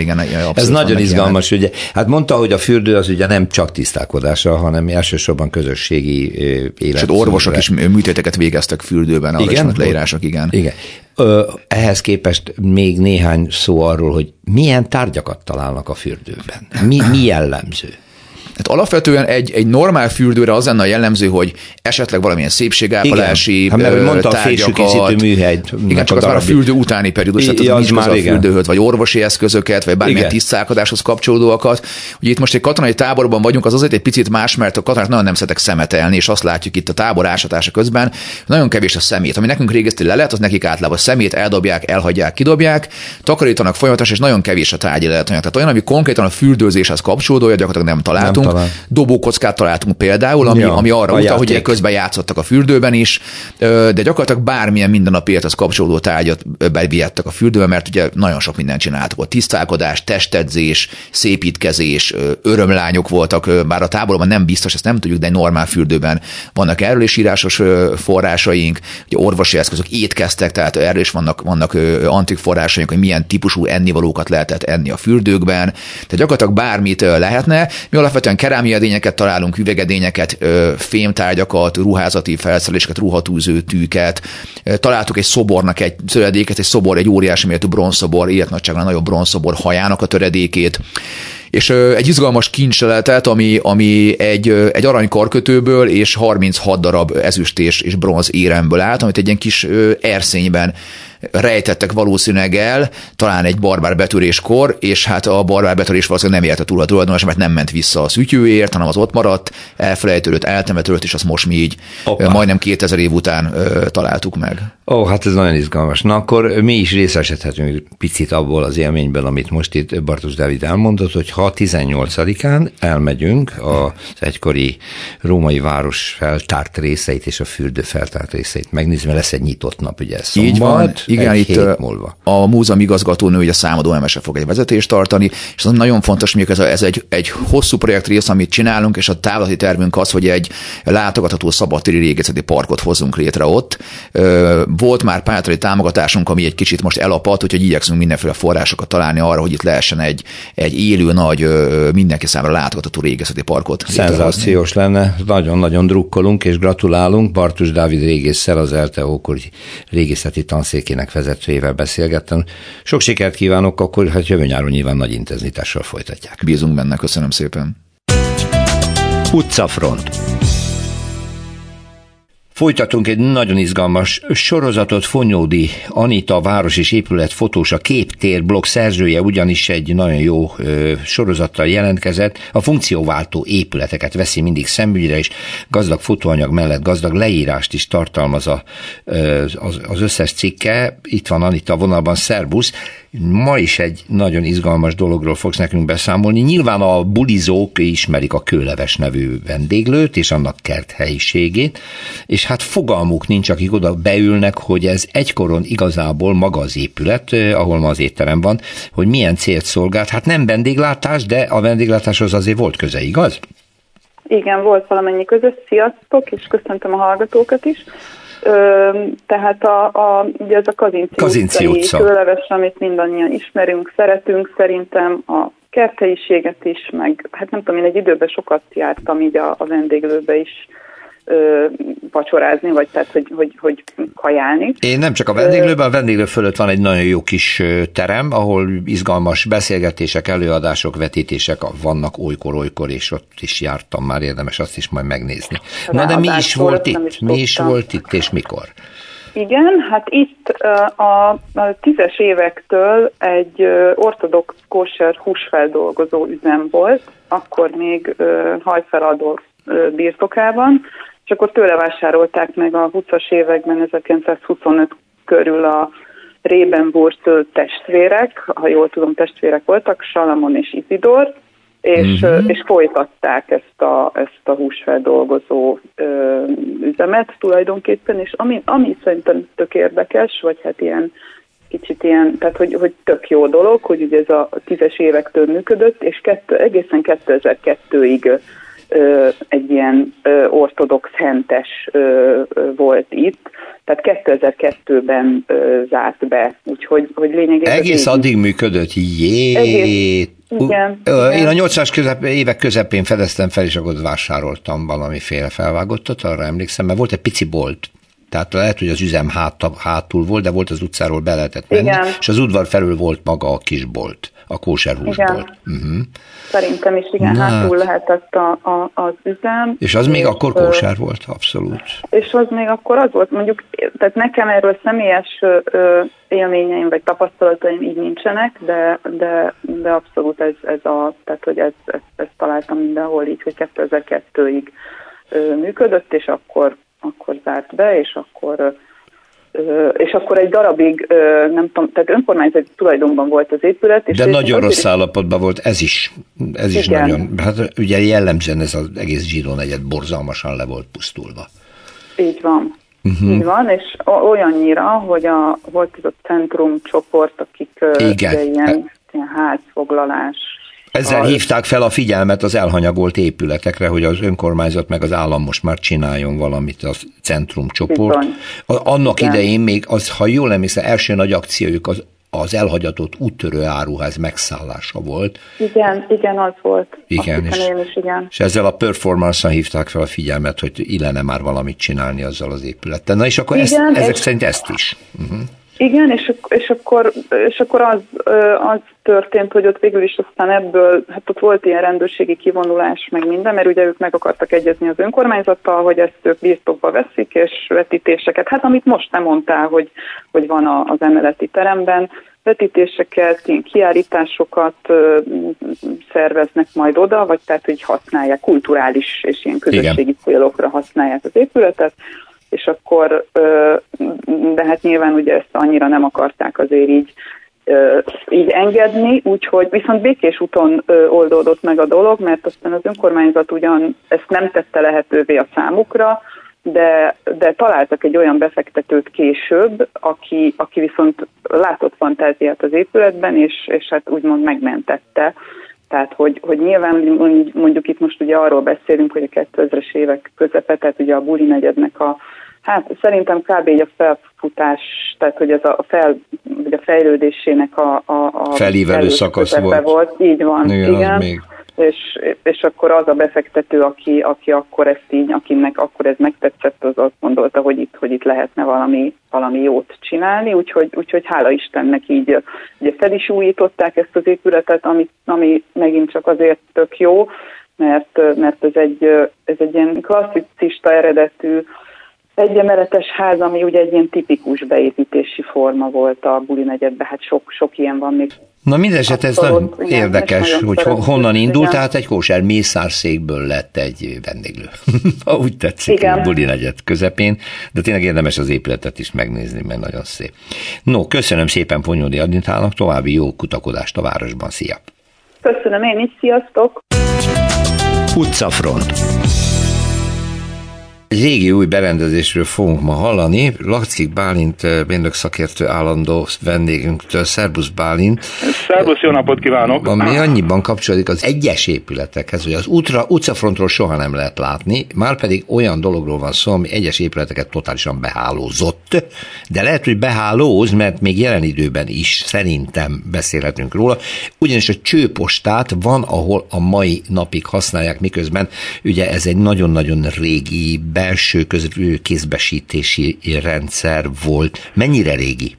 Ez nagyon izgalmas, ugye. Hát mondta, hogy a fürdő az ugye nem csak tisztálkodása, hanem elsősorban közösségi élet. És orvosok is műtéteket végeztek fürdőben, arra is leírások, igen. Ehhez képest még néhány szó arról, hogy milyen tárgyakat találnak a fürdőben. Mi jellemző? Hát alapvetően egy normál fürdőre az lenne a jellemző, hogy esetleg valamilyen szépségápolási tárgyakat. Igen, csak az már a fürdő utáni periódus, tehát nincs már a fürdőhöz, vagy orvosi eszközöket, vagy bármilyen tisztálkodáshoz kapcsolódóakat. Ugye itt most egy katonai táborban vagyunk, az azért egy picit más, mert a katonák nagyon nem szeretek szemetelni, és azt látjuk itt a tábor ásatása közben, nagyon kevés a szemét. Ami nekünk régezti lelet, az nekik általában szemét eldobják, elhagyják, kidobják, takarítanak folyamatosan, és nagyon kevés a tárgyi leletanyag. Tehát olyan, ami konkrétan a fürdőzéshez kapcsolódója, gyakorlatilag nem találtunk. Dobókockát találtunk például, ami arra utal, hogy közben játszottak a fürdőben is, de gyakorlatilag bármilyen mindennapi élethez kapcsolódó tárgyat bevihettek a fürdőbe, mert ugye nagyon sok mindent csináltak volt. Tisztálkodás, testedzés, szépítkezés, örömlányok voltak, bár a táborban nem biztos, ezt nem tudjuk, de egy normál fürdőben vannak erről is írásos forrásaink, ugye orvosi eszközök, étkeztek, tehát erről is vannak antik forrásaink, hogy milyen típusú ennivalókat lehetett enni a fürdőkben, tehát gyakorlatilag bármit lehetne. Mi alapvetően kerámiaedényeket találunk, üvegedényeket, fémtárgyakat, ruházati felszereléseket, ruhatűző tűket. Találtuk egy szobornak egy töredéket, egy óriási méretű bronzszobor, életnagyságban nagyobb bronzszobor hajának a töredékét. És egy izgalmas kincseletet, ami egy aranykarkötőből és 36 darab ezüst és bronz éremből állt, amit egy ilyen kis erszényben rejtettek valószínűleg el, talán egy barbár betöréskor, és hát a barbár betörés valószínűleg nem élte túl a tulajdonos, mert nem ment vissza a szütyőért, hanem az ott maradt, elfelejtődött, eltemetődött, és azt most mi így majdnem 2000 év után találtuk meg. Hát ez nagyon izgalmas. Na akkor mi is részesedhetünk picit abból az élményből, amit most itt Bartusz Dávid elmondott, hogy ha 18-án elmegyünk az egykori római város feltárt részeit és a fürdő feltárt részeit megnézni, mert lesz egy nyitott nap, ugye ez szombat. Igen, itt a múzeum igazgatónője, a számadó emese fog egy vezetést tartani, és az nagyon fontos, hogy ez egy hosszú projekt rész, amit csinálunk, és a távlati tervünk az, hogy egy látogatható szabadtéri régészeti parkot hozzunk létre ott. Volt már pályázati támogatásunk, ami egy kicsit most elapadt, úgyhogy igyekszünk mindenféle forrásokat találni arra, hogy itt lehessen egy élő, nagy, mindenki számára látogatható régészeti parkot. Szenzációs lenne, nagyon-nagyon drukkolunk, és gratulálunk. Bartusz Dávid régésszel, az Elte ókori régészeti tanszékének vezetőjével beszélgettem. Sok sikert kívánok, akkor hát jövő nyáron nyilván nagy intenzitással folytatják. Bízunk benne, köszönöm szépen. Utcafront. Folytatunk egy nagyon izgalmas sorozatot. Fonyódi Anita, város és épület fotós, a Képtérblog szerzője, ugyanis egy nagyon jó sorozattal jelentkezett. A funkcióváltó épületeket veszi mindig szemügyre, és gazdag fotóanyag mellett gazdag leírást is tartalmaz az összes cikke. Itt van Anita vonalban, szervusz! Ma is egy nagyon izgalmas dologról fogsz nekünk beszámolni. Nyilván a bulizók ismerik a Kőleves nevű vendéglőt és annak kerthelyiségét, és hát fogalmuk nincs, akik oda beülnek, hogy ez egykoron igazából maga az épület, ahol ma az étterem van, hogy milyen célt szolgált. Hát nem vendéglátás, de a vendéglátáshoz azért volt köze, igaz? Igen, volt valamennyi köze. Sziasztok, és köszöntöm a hallgatókat is. Tehát ugye ez a Kazinczi utcai Kőleves, amit mindannyian ismerünk, szeretünk, szerintem a kerthelyiséget is, meg hát nem tudom, én egy időben sokat jártam így a vendéglőbe is vacsorázni, vagy tehát, hogy kajálni. Én nem csak a vendéglőben, a vendéglő fölött van egy nagyon jó kis terem, ahol izgalmas beszélgetések, előadások, vetítések vannak olykor-olykor, és ott is jártam már, érdemes azt is majd megnézni. Na de mi is volt itt? És mikor? Igen, hát itt a 10-es évektől egy ortodox kóser húsfeldolgozó üzem volt, akkor még hajfeladó birtokában, és akkor tőle vásárolták meg a 20-as években, 1925 körül a Rébenbúr testvérek, ha jól tudom testvérek voltak, Salamon és Isidor, És folytatták ezt a húsfeldolgozó üzemet tulajdonképpen, és ami szerintem tök érdekes, vagy hát ilyen kicsit ilyen, tehát hogy tök jó dolog, hogy ugye ez a 10-es évektől működött, és egészen 2002-ig egy ilyen ortodox hentes volt itt, tehát 2002-ben zárt be, úgyhogy lényegében... Egész addig működött, jé! Igen. Én a 80-as évek közepén fedeztem fel, és akkor vásároltam valamiféle felvágottat, arra emlékszem, mert volt egy pici bolt. Tehát lehet, hogy az üzem hátul volt, de volt az utcáról, be lehetett menni, igen. És az udvar felül volt maga a kisbolt, a kóserhúsbolt. Uh-huh. Szerintem is igen, hátul lehetett az üzem. És az még akkor kóser volt, abszolút. És az még akkor az volt, mondjuk, tehát nekem erről személyes élményeim vagy tapasztalataim így nincsenek, de abszolút ezt találtam mindenhol így, hogy 2002-ig működött, és akkor zárt be, és akkor egy darabig, nem tudom, tehát önkormányzati tulajdonban volt az épület. És de nagyon rossz állapotban volt, ez is nagyon, hát ugye jellemzően ez az egész zsidó negyed borzalmasan le volt pusztulva. Így van, és olyannyira, hogy volt ez a Centrum csoport, akik ilyen házfoglalás. Ezzel hívták fel a figyelmet az elhanyagolt épületekre, hogy az önkormányzat meg az állam most már csináljon valamit, a Centrum csoport. Annak idején még, ha jól emlékszem, első nagy akciójuk az elhagyatott úttörő áruház megszállása volt. Igen, az volt. Igen, és ezzel a performance-on hívták fel a figyelmet, hogy illene már valamit csinálni azzal az épülettel. Na és akkor ezek szerint ezt is. Uh-huh. Igen, és akkor az történt, hogy ott végül is aztán ebből, hát ott volt ilyen rendőrségi kivonulás, meg minden, mert ugye ők meg akartak egyezni az önkormányzattal, hogy ezt ők birtokba veszik, és vetítéseket, hát amit most nem mondtál, hogy van az emeleti teremben, vetítéseket, ilyen kiállításokat szerveznek majd oda, vagy tehát, hogy használják, kulturális és ilyen közösségi célokra használják az épületet, és akkor, de hát nyilván ugye ezt annyira nem akarták azért így engedni, úgyhogy viszont békés úton oldódott meg a dolog, mert aztán az önkormányzat ugyan ezt nem tette lehetővé a számukra, de találtak egy olyan befektetőt később, aki viszont látott fantáziát az épületben, és hát úgymond megmentette. Tehát, hogy nyilván mondjuk itt most ugye arról beszélünk, hogy a 2000-es évek közepe, tehát ugye a buli negyednek szerintem kb. Így a felfutás, tehát hogy ez a fejlődésének a felívelő szakasz volt. Így van, igen. És akkor az a befektető, aki akkor ezt így, akinek akkor ez megtetszett, az azt gondolta, hogy itt lehetne valami jót csinálni, úgyhogy hála Istennek így ugye fel is újították ezt az épületet, ami megint csak azért tök jó, mert ez egy ilyen klasszicista eredetű egyemeletes ház, ami ugye egy ilyen tipikus beépítési forma volt a buli negyedben, hát sok ilyen van még. Na mindeset ez nem érdekes, hogy honnan indult, tehát egy kóser mészárszékből lett egy vendéglő. Úgy tetszik, a buli negyed közepén, de tényleg érdemes az épületet is megnézni, mert nagyon szép. No, köszönöm szépen Fonyódi Anitának, további jó kutakodást a városban, szia! Köszönöm én is, sziasztok! Utcafront. Egy régi új berendezésről fogunk ma hallani. Laczik Bálint mérnökszakértő állandó vendégünktől. Szerbusz Bálint. Szerbusz, jó napot kívánok! Ami annyiban kapcsolódik az egyes épületekhez, hogy az utcafrontról soha nem lehet látni, márpedig olyan dologról van szó, ami egyes épületeket totálisan behálózott, de lehet, hogy behálóz, mert még jelen időben is szerintem beszélhetünk róla, ugyanis a csőpostát van, ahol a mai napig használják, miközben ugye ez egy nagyon-nagyon régi belső kézbesítési rendszer volt. Mennyire régi?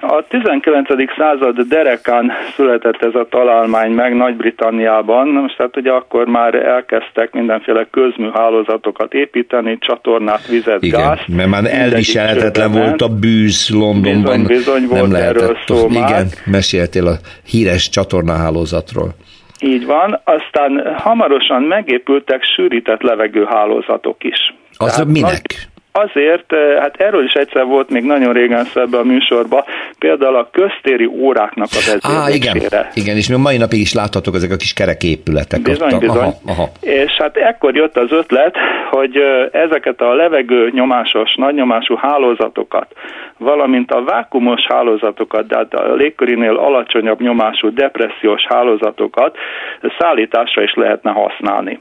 A 19. század derekán született ez a találmány meg Nagy-Britanniában, most hát ugye akkor már elkezdtek mindenféle közműhálózatokat építeni, csatornát, vizet, gázt. Igen, mert már elviselhetetlen volt a bűz Londonban. Bizony volt, nem lehetett szó. Igen, meséltél a híres csatornahálózatról. Így van, aztán hamarosan megépültek sűrített levegőhálózatok is. Az minek? Azért, hát erről is egyszer volt még nagyon régen szó ebben a műsorban, például a köztéri óráknak a vezérlésére. Igen, és mi a mai napig is láthatók ezek a kis kereképületek. Bizony. Aha. És hát ekkor jött az ötlet, hogy ezeket a levegőnyomásos, nagynyomású hálózatokat, valamint a vákumos hálózatokat, de a légkörinél alacsonyabb nyomású depressziós hálózatokat szállításra is lehetne használni.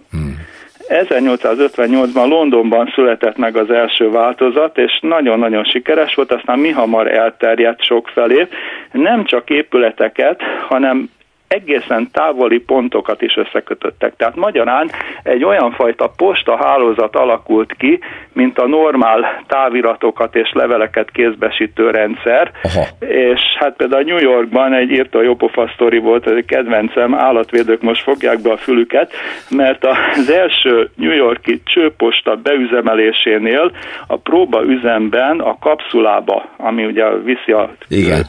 1858-ban Londonban született meg az első változat, és nagyon-nagyon sikeres volt, aztán mihamar elterjedt sokfelé. Nem csak épületeket, hanem egészen távoli pontokat is összekötöttek. Tehát magyarán egy olyan fajta postahálózat alakult ki, mint a normál táviratokat és leveleket kézbesítő rendszer. Aha. És hát például New Yorkban egy írta jópofa sztori volt, egy kedvencem, állatvédők most fogják be a fülüket, mert az első New Yorki csőposta beüzemelésénél a próbaüzemben a kapszulába, ami ugye viszi a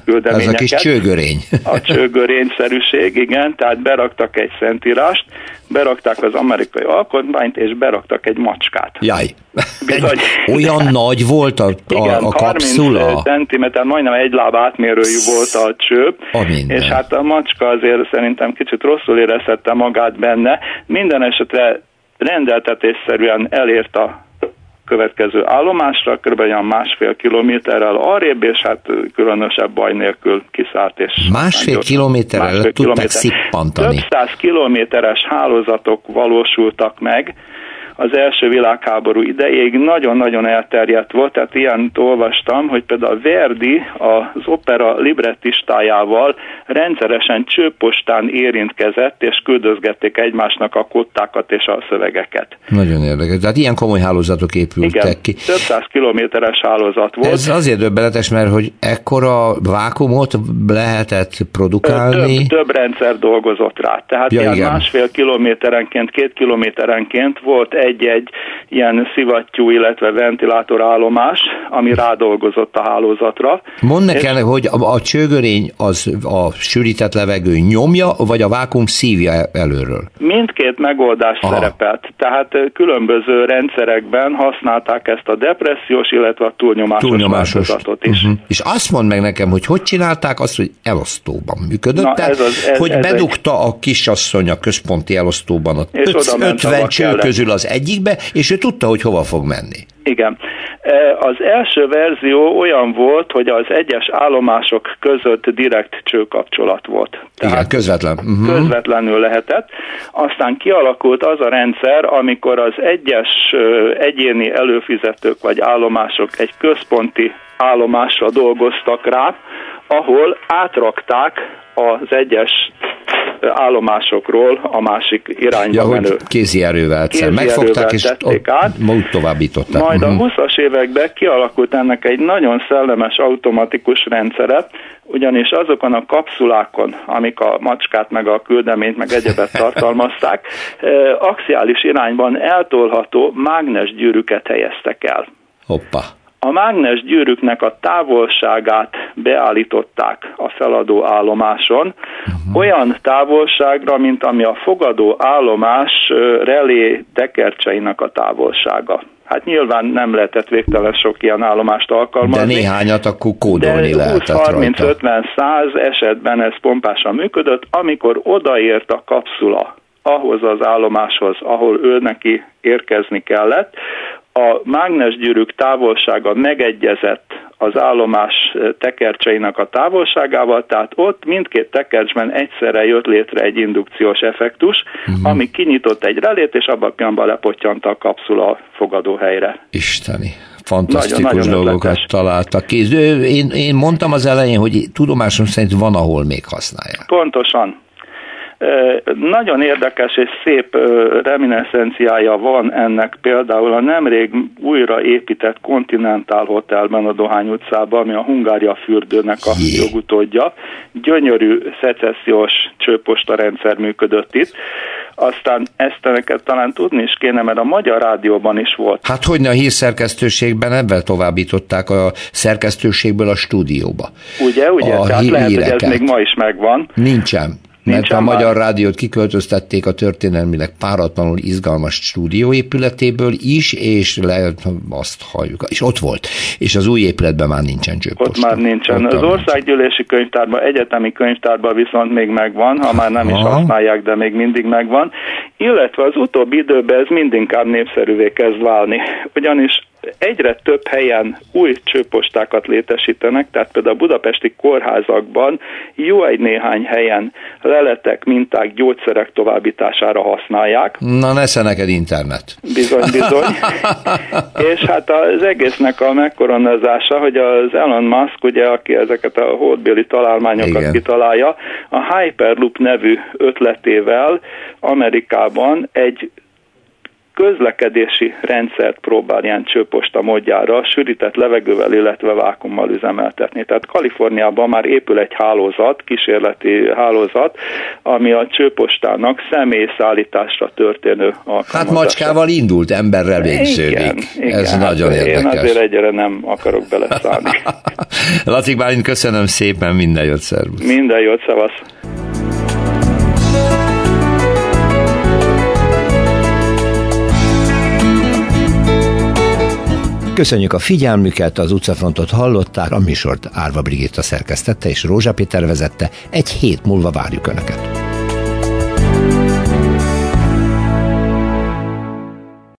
küldeményeket. Ez a kis csőgörény. A csőgörényszerűség. Igen, tehát beraktak egy szentírást, berakták az amerikai alkotmányt, és beraktak egy macskát. Jaj! Bizony, olyan nagy volt a kapszula? Igen, 30 centiméter, majdnem egy láb átmérőjű volt a cső, és hát a macska azért szerintem kicsit rosszul érezhette magát benne. Minden esetre rendeltetésszerűen elért a következő állomásra, kb. Olyan 1,5 kilométerrel arrébb, és hát különösebb baj nélkül kiszállt. És 1,5 kilométerrel tudták szippantani. Több 100 kilométeres hálózatok valósultak meg az első világháború idejéig, nagyon-nagyon elterjedt volt, tehát ilyent olvastam, hogy például Verdi az opera librettistájával rendszeresen csőpostán érintkezett, és küldözgették egymásnak a kottákat és a szövegeket. Nagyon érdekes, tehát ilyen komoly hálózatok épültek igen, ki. Több 100 kilométeres hálózat volt. Ez azért döbbenetes, mert hogy ekkora vákumot lehetett produkálni. Több rendszer dolgozott rá, tehát ilyen igen. 1,5 kilométerenként, 2 kilométerenként volt egy-egy ilyen szivattyú, illetve ventilátorállomás, ami rádolgozott a hálózatra. Mondd nekem, hogy a csőgörény az a sűrített levegő nyomja, vagy a vákum szívja előről? Mindkét megoldás szerepelt. Tehát különböző rendszerekben használták ezt a depressziós, illetve a túlnyomásos változatot is. Uh-huh. És azt mondd meg nekem, hogy hogy csinálták azt, hogy elosztóban működött? Na, tehát, ez bedugta a kisasszony a központi elosztóban a 50 cső közül az egyikbe, és ő tudta, hogy hova fog menni. Igen. Az első verzió olyan volt, hogy az egyes állomások között direkt csőkapcsolat volt. Tehát igen, közvetlen. Uh-huh. Közvetlenül lehetett. Aztán kialakult az a rendszer, amikor az egyes egyéni előfizetők vagy állomások egy központi állomásra dolgoztak rá, ahol átrakták az egyes állomásokról a másik irányba menő. Kézi erővel megfogták és úgy továbbították. Majd a 20-as években kialakult ennek egy nagyon szellemes automatikus rendszere, ugyanis azokon a kapszulákon, amik a macskát, meg a küldeményt, meg egyebet tartalmazták, axiális irányban eltolható mágnesgyűrűket helyeztek el. Hoppá! A mágnesgyűrűknek a távolságát beállították a feladó állomáson, olyan távolságra, mint ami a fogadó állomás relé tekercseinek a távolsága. Hát nyilván nem lehetett végtelen sok ilyen állomást alkalmazni. De néhányat akkor kódolni lehetett rajta. 20-30-50-100 esetben ez pompásan működött, amikor odaért a kapszula ahhoz az állomáshoz, ahol ő neki érkezni kellett, a mágnesgyűrűk távolsága megegyezett az állomás tekercseinek a távolságával, tehát ott mindkét tekercsben egyszerre jött létre egy indukciós effektus, ami kinyitott egy relét, és abban a pillanatban lepottyanta a kapszula a fogadóhelyre. Isteni! Fantasztikus nagyon dolgokat találtak ki. Én mondtam az elején, hogy tudomásom szerint van, ahol még használják. Pontosan. Nagyon érdekes és szép reminiszenciája van ennek például a nemrég újra épített Continental Hotelben a Dohány utcában, ami a Hungária fürdőnek a jogutódja. Gyönyörű szecessziós csőpostarendszer működött itt. Aztán ezt neked talán tudni is kéne, mert a Magyar Rádióban is volt. Hát hogyne a hírszerkesztőségben ebben továbbították a szerkesztőségből a stúdióba. Ugye? Tehát lehet, hogy ez még ma is megvan. Nincsen. Mert a Magyar Rádiót kiköltöztették a történelmileg páratlanul izgalmas stúdióépületéből is, és azt halljuk, és ott volt. És az új épületben már nincsen csőposta. Ott már nincsen. Ott az országgyűlési könyvtárban, egyetemi könyvtárban viszont még megvan, ha már nem is használják, de még mindig megvan. Illetve az utóbbi időben ez mindinkább népszerűvé kezd válni. Ugyanis egyre több helyen új csőpostákat létesítenek, tehát például a budapesti kórházakban jó egy néhány helyen leletek, minták, gyógyszerek továbbítására használják. Na nesze neked internet. Bizony, bizony. És hát az egésznek a megkoronázása, hogy az Elon Musk, ugye, aki ezeket a holdbéli találmányokat kitalálja, a Hyperloop nevű ötletével Amerikában egy közlekedési rendszert próbál ilyen csőposta módjára, sűrített levegővel, illetve vákummal üzemeltetni. Tehát Kaliforniában már épül egy hálózat, kísérleti hálózat, ami a csőpostának személyszállításra történő alkalmazása. Hát macskával indult, emberrel végződik. Igen, ez nagyon érdekes. Én azért egyre nem akarok beleszállni. Laczik Bálint, köszönöm szépen, minden jót, szervusz. Minden jót, szevasz. Köszönjük a figyelmüket, az utcafrontot hallották, a műsort Árva Brigitta szerkesztette és Rózsa Péter vezette. Egy hét múlva várjuk Önöket.